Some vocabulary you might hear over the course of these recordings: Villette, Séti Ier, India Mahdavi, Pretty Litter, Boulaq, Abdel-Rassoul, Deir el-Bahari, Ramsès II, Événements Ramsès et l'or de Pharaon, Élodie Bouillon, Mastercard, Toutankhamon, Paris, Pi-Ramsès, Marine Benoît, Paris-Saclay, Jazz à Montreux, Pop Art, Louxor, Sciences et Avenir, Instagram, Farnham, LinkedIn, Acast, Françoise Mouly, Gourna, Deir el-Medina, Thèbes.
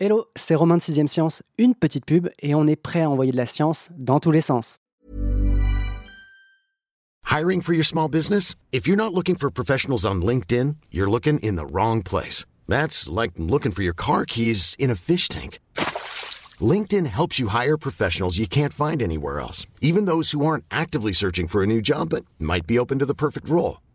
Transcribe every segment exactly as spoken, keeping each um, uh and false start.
Hello, c'est Romain de sixième Science, une petite pub et on est prêt à envoyer de la science dans tous les sens. Hiring for your small business? If you're not looking for professionals on LinkedIn, you're looking in the wrong place. That's like looking for your car keys in a fish tank. LinkedIn helps you hire professionals you can't find anywhere else, even those who aren't actively searching for a new job but might be open to the perfect role.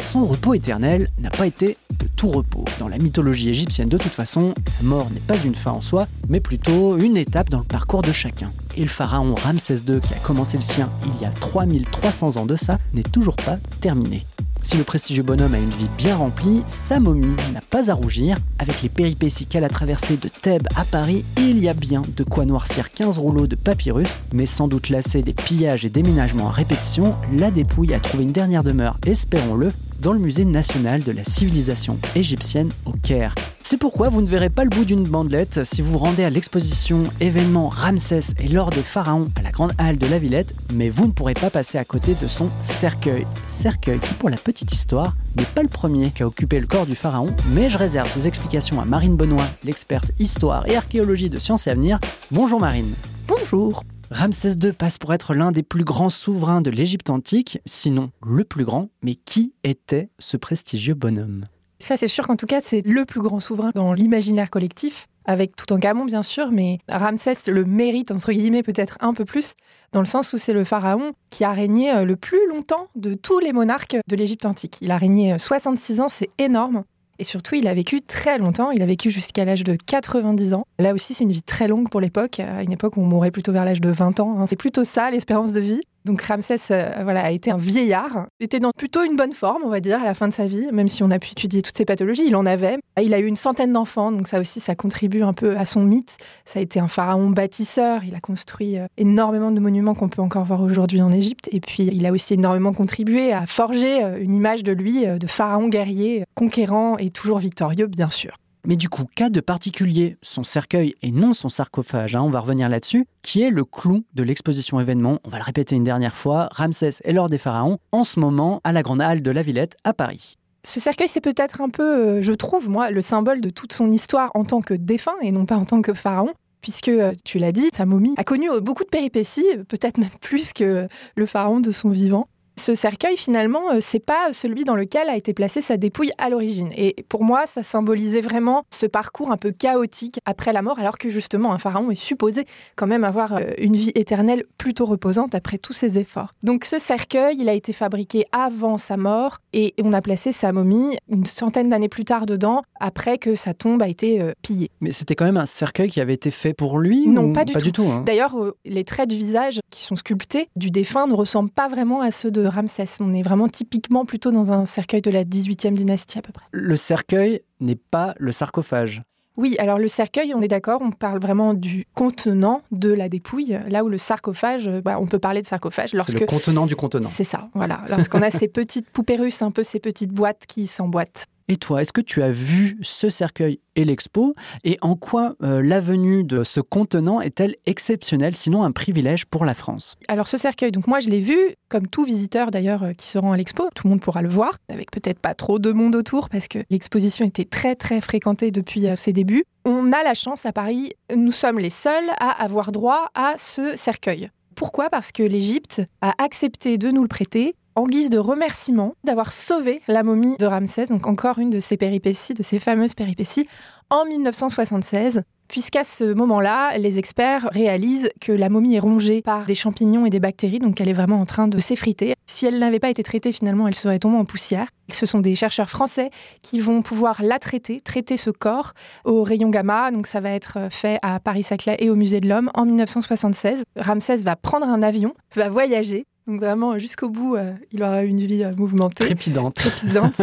Son repos éternel n'a pas été de tout repos. Dans la mythologie égyptienne, de toute façon, la mort n'est pas une fin en soi, mais plutôt une étape dans le parcours de chacun. Et le pharaon Ramsès deux, qui a commencé le sien il y a trois mille trois cents ans de ça, n'est toujours pas terminé. Si le prestigieux bonhomme a une vie bien remplie, sa momie n'a pas à rougir. Avec les péripéties qu'elle a traversées de Thèbes à Paris, il y a bien de quoi noircir quinze rouleaux de papyrus, mais sans doute lassée des pillages et déménagements à répétition, la dépouille a trouvé une dernière demeure, espérons-le, dans le musée national de la civilisation égyptienne au Caire. C'est pourquoi vous ne verrez pas le bout d'une bandelette si vous vous rendez à l'exposition Événements Ramsès et l'or de Pharaon à la grande halle de la Villette, mais vous ne pourrez pas passer à côté de son cercueil. Cercueil qui, pour la petite histoire, n'est pas le premier qui a occupé le corps du Pharaon, mais je réserve ses explications à Marine Benoît, l'experte histoire et archéologie de Sciences et Avenir. Bonjour Marine. Bonjour. Ramsès deux passe pour être l'un des plus grands souverains de l'Égypte antique, sinon le plus grand, mais qui était ce prestigieux bonhomme ? Ça c'est sûr qu'en tout cas c'est le plus grand souverain dans l'imaginaire collectif, avec Toutankhamon bien sûr, mais Ramsès le mérite entre guillemets peut-être un peu plus, dans le sens où c'est le pharaon qui a régné le plus longtemps de tous les monarques de l'Égypte antique. Il a régné soixante-six ans, c'est énorme. Et surtout, il a vécu très longtemps, il a vécu jusqu'à l'âge de quatre-vingt-dix ans. Là aussi, c'est une vie très longue pour l'époque, à une époque où on mourait plutôt vers l'âge de vingt ans. Hein. C'est plutôt ça, l'espérance de vie. Donc Ramsès euh, voilà, a été un vieillard, était dans plutôt une bonne forme, on va dire, à la fin de sa vie, même si on a pu étudier toutes ses pathologies, il en avait. Il a eu une centaine d'enfants, donc ça aussi, ça contribue un peu à son mythe. Ça a été un pharaon bâtisseur, il a construit énormément de monuments qu'on peut encore voir aujourd'hui en Égypte. Et puis, il a aussi énormément contribué à forger une image de lui, de pharaon guerrier, conquérant et toujours victorieux, bien sûr. Mais du coup, cas de particulier, son cercueil et non son sarcophage, hein, on va revenir là-dessus, qui est le clou de l'exposition événement, on va le répéter une dernière fois, Ramsès et l'or des pharaons, en ce moment à la grande halle de la Villette à Paris. Ce cercueil, c'est peut-être un peu, je trouve, moi, le symbole de toute son histoire en tant que défunt et non pas en tant que pharaon, puisque, tu l'as dit, sa momie a connu beaucoup de péripéties, peut-être même plus que le pharaon de son vivant. Ce cercueil, finalement, c'est pas celui dans lequel a été placée sa dépouille à l'origine. Et pour moi, ça symbolisait vraiment ce parcours un peu chaotique après la mort, alors que justement, un pharaon est supposé quand même avoir une vie éternelle plutôt reposante après tous ses efforts. Donc ce cercueil, il a été fabriqué avant sa mort et on a placé sa momie une centaine d'années plus tard dedans, après que sa tombe a été pillée. Mais c'était quand même un cercueil qui avait été fait pour lui ? Non, ou... pas du pas tout. Du tout hein. D'ailleurs, les traits du visage qui sont sculptés du défunt ne ressemblent pas vraiment à ceux de Ramsès. On est vraiment typiquement plutôt dans un cercueil de la dix-huitième dynastie à peu près. Le cercueil n'est pas le sarcophage. Oui, alors le cercueil, on est d'accord, on parle vraiment du contenant de la dépouille, là où le sarcophage, bah, on peut parler de sarcophage. Lorsque... C'est le contenant du contenant. C'est ça, voilà. Lorsqu'on a ces petites poupées russes, un peu ces petites boîtes qui s'emboîtent. Et toi, est-ce que tu as vu ce cercueil et l'expo ? Et en quoi euh, l'avenue de ce contenant est-elle exceptionnelle, sinon un privilège pour la France ? Alors ce cercueil, donc moi je l'ai vu, comme tout visiteur d'ailleurs qui se rend à l'expo, tout le monde pourra le voir, avec peut-être pas trop de monde autour, parce que l'exposition était très très fréquentée depuis ses débuts. On a la chance à Paris, nous sommes les seuls à avoir droit à ce cercueil. Pourquoi ? Parce que l'Égypte a accepté de nous le prêter, en guise de remerciement d'avoir sauvé la momie de Ramsès, donc encore une de ses péripéties, de ses fameuses péripéties, en dix-neuf cent soixante-seize, puisqu'à ce moment-là, les experts réalisent que la momie est rongée par des champignons et des bactéries, donc elle est vraiment en train de s'effriter. Si elle n'avait pas été traitée, finalement, elle serait tombée en poussière. Ce sont des chercheurs français qui vont pouvoir la traiter, traiter ce corps au rayon gamma. Donc ça va être fait à Paris-Saclay et au Musée de l'Homme en dix-neuf cent soixante-seize. Ramsès va prendre un avion, va voyager Donc vraiment, jusqu'au bout, euh, il aura une vie euh, mouvementée. Trépidante. Trépidante.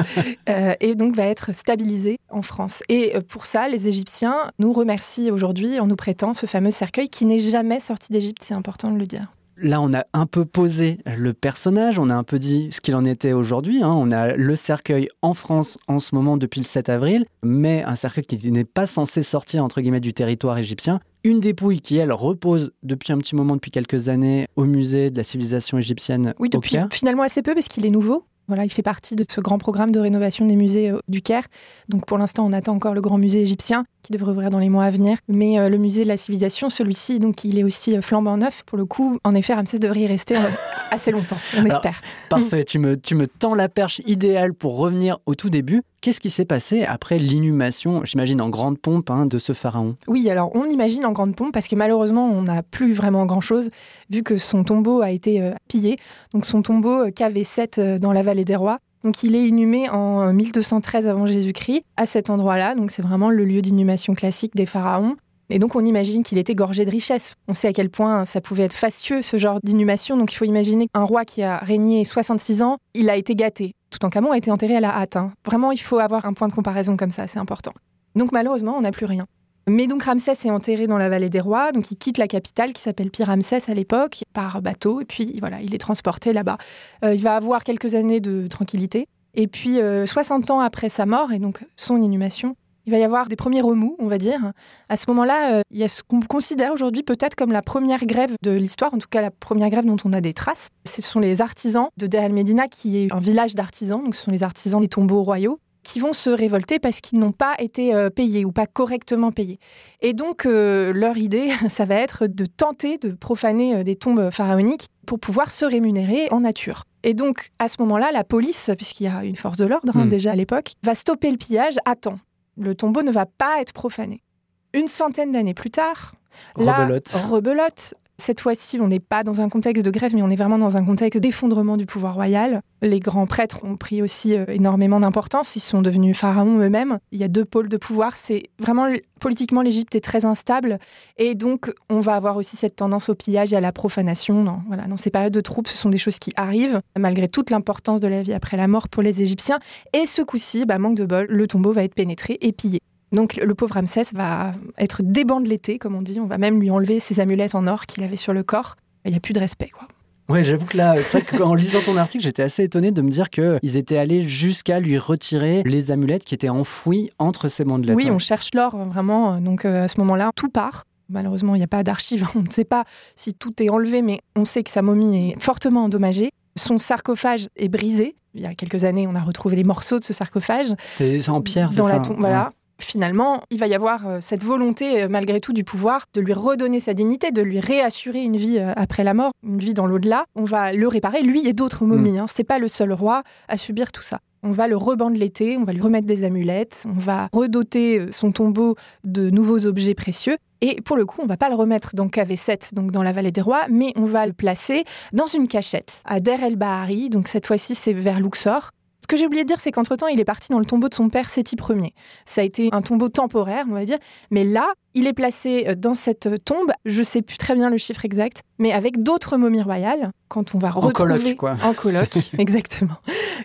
euh, et donc va être stabilisé en France. Et euh, pour ça, les Égyptiens nous remercient aujourd'hui en nous prêtant ce fameux cercueil qui n'est jamais sorti d'Égypte, c'est important de le dire. Là, on a un peu posé le personnage, on a un peu dit ce qu'il en était aujourd'hui. Hein. On a le cercueil en France en ce moment depuis le sept avril, mais un cercueil qui n'est pas censé sortir entre guillemets du territoire égyptien. Une dépouille qui, elle, repose depuis un petit moment, depuis quelques années, au musée de la civilisation égyptienne. Oui, depuis au Caire. Finalement assez peu, parce qu'il est nouveau. Voilà, il fait partie de ce grand programme de rénovation des musées du Caire. Donc pour l'instant, on attend encore le grand musée égyptien qui devrait ouvrir dans les mois à venir. Mais euh, le musée de la civilisation, celui-ci, donc il est aussi flambant neuf. Pour le coup, en effet, Ramsès devrait y rester euh, assez longtemps, on Alors, espère. Parfait, tu me, tu me tends la perche idéale pour revenir au tout début. Qu'est-ce qui s'est passé après l'inhumation, j'imagine en grande pompe, hein, de ce pharaon ? Oui, alors on imagine en grande pompe parce que malheureusement, on n'a plus vraiment grand-chose vu que son tombeau a été euh, pillé. Donc son tombeau euh, K V sept euh, dans la vallée des rois. Donc il est inhumé en mille deux cent treize avant Jésus-Christ à cet endroit-là. Donc c'est vraiment le lieu d'inhumation classique des pharaons. Et donc, on imagine qu'il était gorgé de richesses. On sait à quel point ça pouvait être fastueux, ce genre d'inhumation. Donc, il faut imaginer qu'un roi qui a régné soixante-six ans, il a été gâté. Toutankhamon a été enterré à la hâte. Hein. Vraiment, il faut avoir un point de comparaison comme ça, c'est important. Donc, malheureusement, on n'a plus rien. Mais donc, Ramsès est enterré dans la vallée des rois. Donc, il quitte la capitale, qui s'appelle Pi-Ramsès à l'époque, par bateau. Et puis, voilà, il est transporté là-bas. Euh, il va avoir quelques années de tranquillité. Et puis, euh, soixante ans après sa mort, et donc son inhumation, il va y avoir des premiers remous, on va dire. À ce moment-là, euh, il y a ce qu'on considère aujourd'hui peut-être comme la première grève de l'histoire, en tout cas la première grève dont on a des traces. Ce sont les artisans de Deir el-Medina, qui est un village d'artisans, donc ce sont les artisans des tombeaux royaux, qui vont se révolter parce qu'ils n'ont pas été euh, payés ou pas correctement payés. Et donc, euh, leur idée, ça va être de tenter de profaner euh, des tombes pharaoniques pour pouvoir se rémunérer en nature. Et donc, à ce moment-là, la police, puisqu'il y a une force de l'ordre hein, mmh. déjà à l'époque, va stopper le pillage à temps. Le tombeau ne va pas être profané. Une centaine d'années plus tard, rebelote. la rebelote. Cette fois-ci, on n'est pas dans un contexte de grève, mais on est vraiment dans un contexte d'effondrement du pouvoir royal. Les grands prêtres ont pris aussi énormément d'importance. Ils sont devenus pharaons eux-mêmes. Il y a deux pôles de pouvoir. C'est vraiment, politiquement, l'Égypte est très instable. Et donc, on va avoir aussi cette tendance au pillage et à la profanation. Dans, voilà, dans ces périodes de troubles, ce sont des choses qui arrivent, malgré toute l'importance de la vie après la mort pour les Égyptiens. Et ce coup-ci, bah, manque de bol, le tombeau va être pénétré et pillé. Donc le pauvre Ramsès va être débandeletté, comme on dit. On va même lui enlever ses amulettes en or qu'il avait sur le corps. Il n'y a plus de respect, quoi. Ouais, j'avoue que là, c'est vrai qu'en lisant ton article, j'étais assez étonnée de me dire qu'ils étaient allés jusqu'à lui retirer les amulettes qui étaient enfouies entre ses bandelettes. Oui, on cherche l'or, vraiment. Donc à ce moment-là, tout part. Malheureusement, il n'y a pas d'archives. On ne sait pas si tout est enlevé, mais on sait que sa momie est fortement endommagée. Son sarcophage est brisé. Il y a quelques années, on a retrouvé les morceaux de ce sarcophage. C'était en pierre, c'est ça ? Dans la tombe, voilà. Finalement, il va y avoir cette volonté, malgré tout, du pouvoir de lui redonner sa dignité, de lui réassurer une vie après la mort, une vie dans l'au-delà. On va le réparer, lui et d'autres momies. Mmh. Hein. C'est pas le seul roi à subir tout ça. On va le rebandeléter, on va lui remettre des amulettes, on va redoter son tombeau de nouveaux objets précieux. Et pour le coup, on ne va pas le remettre dans K V sept, donc dans la vallée des rois, mais on va le placer dans une cachette à Deir el-Bahari. Donc cette fois-ci, c'est vers Louxor. Ce que j'ai oublié de dire, c'est qu'entre-temps, il est parti dans le tombeau de son père, Séti Ier. Ça a été un tombeau temporaire, on va dire. Mais là, il est placé dans cette tombe, je ne sais plus très bien le chiffre exact, mais avec d'autres momies royales, quand on va retrouver... En colloque, quoi. En colloque, exactement.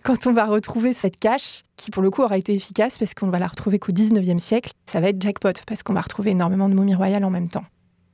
Quand on va retrouver cette cache, qui pour le coup aura été efficace, parce qu'on va la retrouver qu'au dix-neuvième siècle, ça va être jackpot, parce qu'on va retrouver énormément de momies royales en même temps.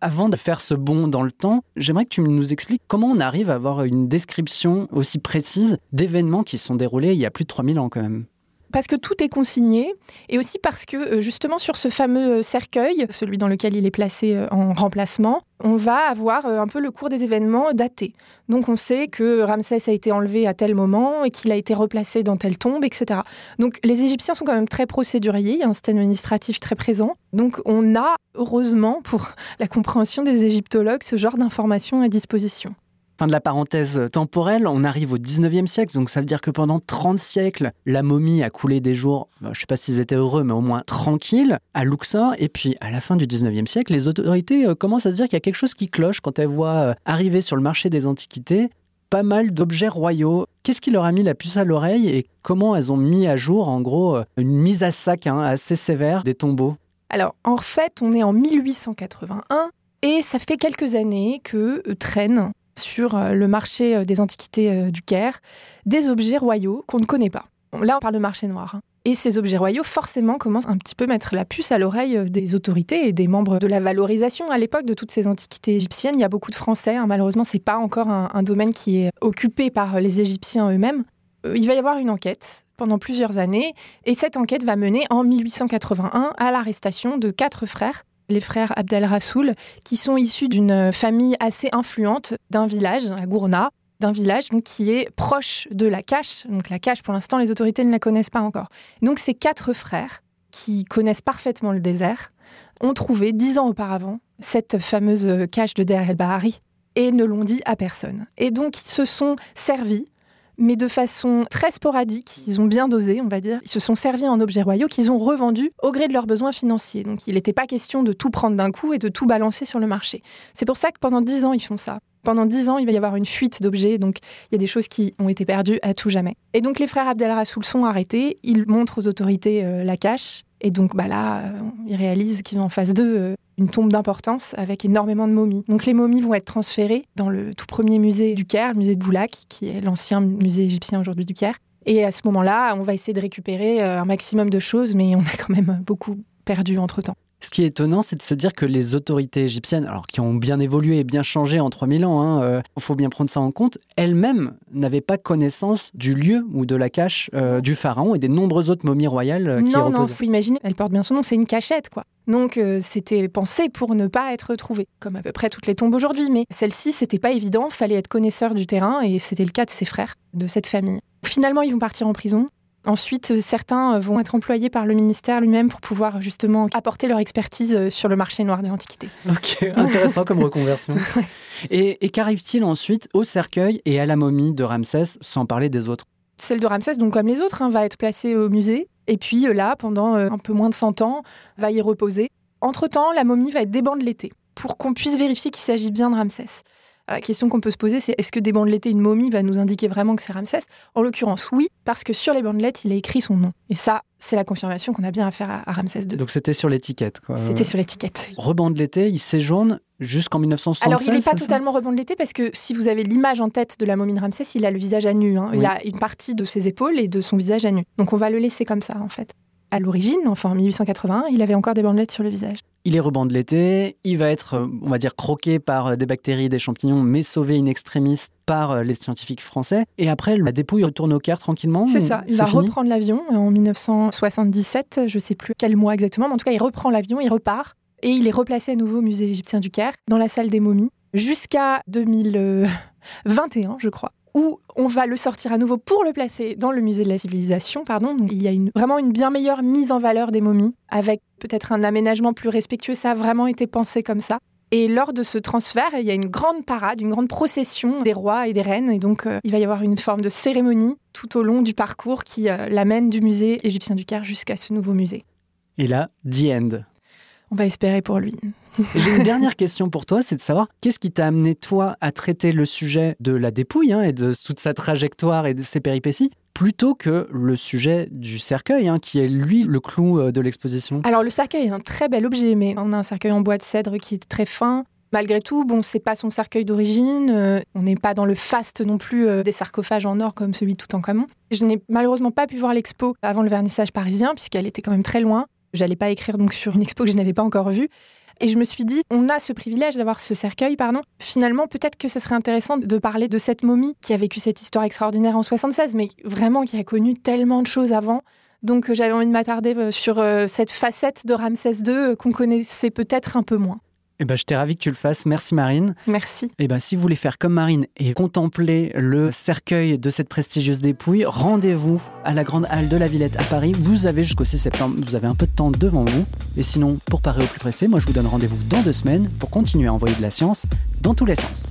Avant de faire ce bond dans le temps, j'aimerais que tu nous expliques comment on arrive à avoir une description aussi précise d'événements qui se sont déroulés il y a plus de trois mille ans quand même. Parce que tout est consigné et aussi parce que justement sur ce fameux cercueil, celui dans lequel il est placé en remplacement, on va avoir un peu le cours des événements datés. Donc on sait que Ramsès a été enlevé à tel moment et qu'il a été replacé dans telle tombe, et cetera. Donc les Égyptiens sont quand même très procéduriers, il y a un système administratif très présent. Donc on a, heureusement pour la compréhension des égyptologues, ce genre d'informations à disposition. Fin de la parenthèse temporelle, on arrive au dix-neuvième siècle, donc ça veut dire que pendant trente siècles, la momie a coulé des jours, je ne sais pas s'ils étaient heureux, mais au moins tranquilles, à Louxor. Et puis, à la fin du dix-neuvième siècle, les autorités commencent à se dire qu'il y a quelque chose qui cloche quand elles voient arriver sur le marché des antiquités pas mal d'objets royaux. Qu'est-ce qui leur a mis la puce à l'oreille et comment elles ont mis à jour, en gros, une mise à sac hein, assez sévère des tombeaux ? Alors, en fait, on est en mille huit cent quatre-vingt-un et ça fait quelques années que traîne... sur le marché des antiquités du Caire, des objets royaux qu'on ne connaît pas. Là, on parle de marché noir. Et ces objets royaux, forcément, commencent un petit peu à mettre la puce à l'oreille des autorités et des membres de la valorisation. À l'époque de toutes ces antiquités égyptiennes, il y a beaucoup de Français. Hein. Malheureusement, ce n'est pas encore un, un domaine qui est occupé par les Égyptiens eux-mêmes. Il va y avoir une enquête pendant plusieurs années. Et cette enquête va mener en mille huit cent quatre-vingt-un à l'arrestation de quatre frères, les frères Abdel-Rassoul, qui sont issus d'une famille assez influente d'un village, à Gourna, d'un village donc, qui est proche de la cache. Donc la cache, pour l'instant, les autorités ne la connaissent pas encore. Donc ces quatre frères, qui connaissent parfaitement le désert, ont trouvé dix ans auparavant cette fameuse cache de Deir el-Bahari et ne l'ont dit à personne. Et donc ils se sont servis, mais de façon très sporadique, ils ont bien dosé, on va dire. Ils se sont servis en objets royaux qu'ils ont revendus au gré de leurs besoins financiers. Donc il n'était pas question de tout prendre d'un coup et de tout balancer sur le marché. C'est pour ça que pendant dix ans, ils font ça. Pendant dix ans, il va y avoir une fuite d'objets, donc il y a des choses qui ont été perdues à tout jamais. Et donc les frères Abdel-Rassoul sont arrêtés, ils montrent aux autorités euh, la cache, et donc bah là, euh, ils réalisent qu'ils ont en face d'eux euh, une tombe d'importance avec énormément de momies. Donc les momies vont être transférées dans le tout premier musée du Caire, le musée de Boulaq, qui est l'ancien musée égyptien aujourd'hui du Caire. Et à ce moment-là, on va essayer de récupérer euh, un maximum de choses, mais on a quand même beaucoup perdu entre-temps. Ce qui est étonnant, c'est de se dire que les autorités égyptiennes, alors qui ont bien évolué et bien changé en trois mille ans, hein, euh, faut bien prendre ça en compte, elles-mêmes n'avaient pas connaissance du lieu ou de la cache euh, du pharaon et des nombreuses autres momies royales euh, qui reposaient. Non, non, faut imaginer, elle porte bien son nom, c'est une cachette, quoi. Donc euh, c'était pensé pour ne pas être retrouvée, comme à peu près toutes les tombes aujourd'hui. Mais celle-ci, c'était pas évident, fallait être connaisseur du terrain et c'était le cas de ses frères, de cette famille. Finalement, ils vont partir en prison. Ensuite, certains vont être employés par le ministère lui-même pour pouvoir justement apporter leur expertise sur le marché noir des antiquités. Ok, intéressant comme reconversion. Et, et qu'arrive-t-il ensuite au cercueil et à la momie de Ramsès, sans parler des autres ? Celle de Ramsès, donc comme les autres, hein, va être placée au musée. Et puis là, pendant un peu moins de cent ans, va y reposer. Entre-temps, la momie va être débandeletée pour qu'on puisse vérifier qu'il s'agit bien de Ramsès. La question qu'on peut se poser, c'est est-ce que des bandelettes et une momie va nous indiquer vraiment que c'est Ramsès ? En l'occurrence, oui, parce que sur les bandelettes, il a écrit son nom. Et ça, c'est la confirmation qu'on a bien affaire à, à Ramsès deux. Donc c'était sur l'étiquette, quoi. C'était sur l'étiquette. Rebandeletté, il séjourne jusqu'en mille neuf cent soixante-seize. Alors il n'est pas totalement rebandeletté, parce que si vous avez l'image en tête de la momie de Ramsès, il a le visage à nu. Hein. Il oui. a une partie de ses épaules et de son visage à nu. Donc on va le laisser comme ça, en fait. À l'origine, enfin en mille huit cent quatre-vingt, il avait encore des bandelettes sur le visage. Il est rebandeletté, il va être, on va dire, croqué par des bactéries, des champignons, mais sauvé in extremis par les scientifiques français. Et après, la dépouille retourne au Caire tranquillement. C'est ça, il va reprendre l'avion en mille neuf cent soixante-dix-sept, je ne sais plus quel mois exactement, mais en tout cas, il reprend l'avion, il repart, et il est replacé à nouveau au musée égyptien du Caire, dans la salle des momies, jusqu'à deux mille vingt et un, je crois. Où on va le sortir à nouveau pour le placer dans le musée de la civilisation. Pardon. Donc, il y a une, vraiment une bien meilleure mise en valeur des momies, avec peut-être un aménagement plus respectueux. Ça a vraiment été pensé comme ça. Et lors de ce transfert, il y a une grande parade, une grande procession des rois et des reines. Et donc, euh, il va y avoir une forme de cérémonie tout au long du parcours qui euh, l'amène du musée égyptien du Caire jusqu'à ce nouveau musée. Et là, the end. On va espérer pour lui. J'ai une dernière question pour toi, c'est de savoir qu'est-ce qui t'a amené, toi, à traiter le sujet de la dépouille hein, et de toute sa trajectoire et de ses péripéties, plutôt que le sujet du cercueil, hein, qui est, lui, le clou de l'exposition. Alors, le cercueil est un très bel objet, mais on a un cercueil en bois de cèdre qui est très fin. Malgré tout, bon, c'est pas son cercueil d'origine, euh, on n'est pas dans le faste non plus euh, des sarcophages en or comme celui de Toutankhamon. Je n'ai malheureusement pas pu voir l'expo avant le vernissage parisien, puisqu'elle était quand même très loin. J'allais pas écrire donc sur une expo que je n'avais pas encore vue. Et je me suis dit, on a ce privilège d'avoir ce cercueil, pardon. Finalement, peut-être que ce serait intéressant de parler de cette momie qui a vécu cette histoire extraordinaire en soixante-seize, mais vraiment qui a connu tellement de choses avant. Donc j'avais envie de m'attarder sur cette facette de Ramsès deux qu'on connaissait peut-être un peu moins. Eh ben, je t'ai ravi que tu le fasses. Merci Marine. Merci. Eh ben, si vous voulez faire comme Marine et contempler le cercueil de cette prestigieuse dépouille, rendez-vous à la Grande Halle de la Villette à Paris. Vous avez jusqu'au six septembre, vous avez un peu de temps devant vous. Et sinon, pour Paris au plus pressé, moi je vous donne rendez-vous dans deux semaines pour continuer à envoyer de la science dans tous les sens.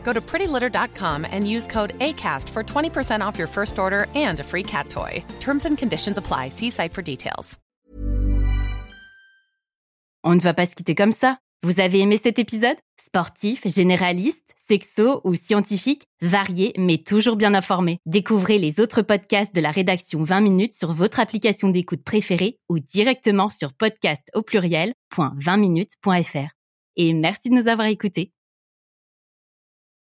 Go to pretty litter dot com and use code ACAST for twenty percent off your first order and a free cat toy. Terms and conditions apply. See site for details. On ne va pas se quitter comme ça. Vous avez aimé cet épisode ? Sportif, généraliste, sexo ou scientifique, varié mais toujours bien informé. Découvrez les autres podcasts de la rédaction vingt minutes sur votre application d'écoute préférée ou directement sur podcast au pluriel point vingt minutes point f r. Et merci de nous avoir écoutés.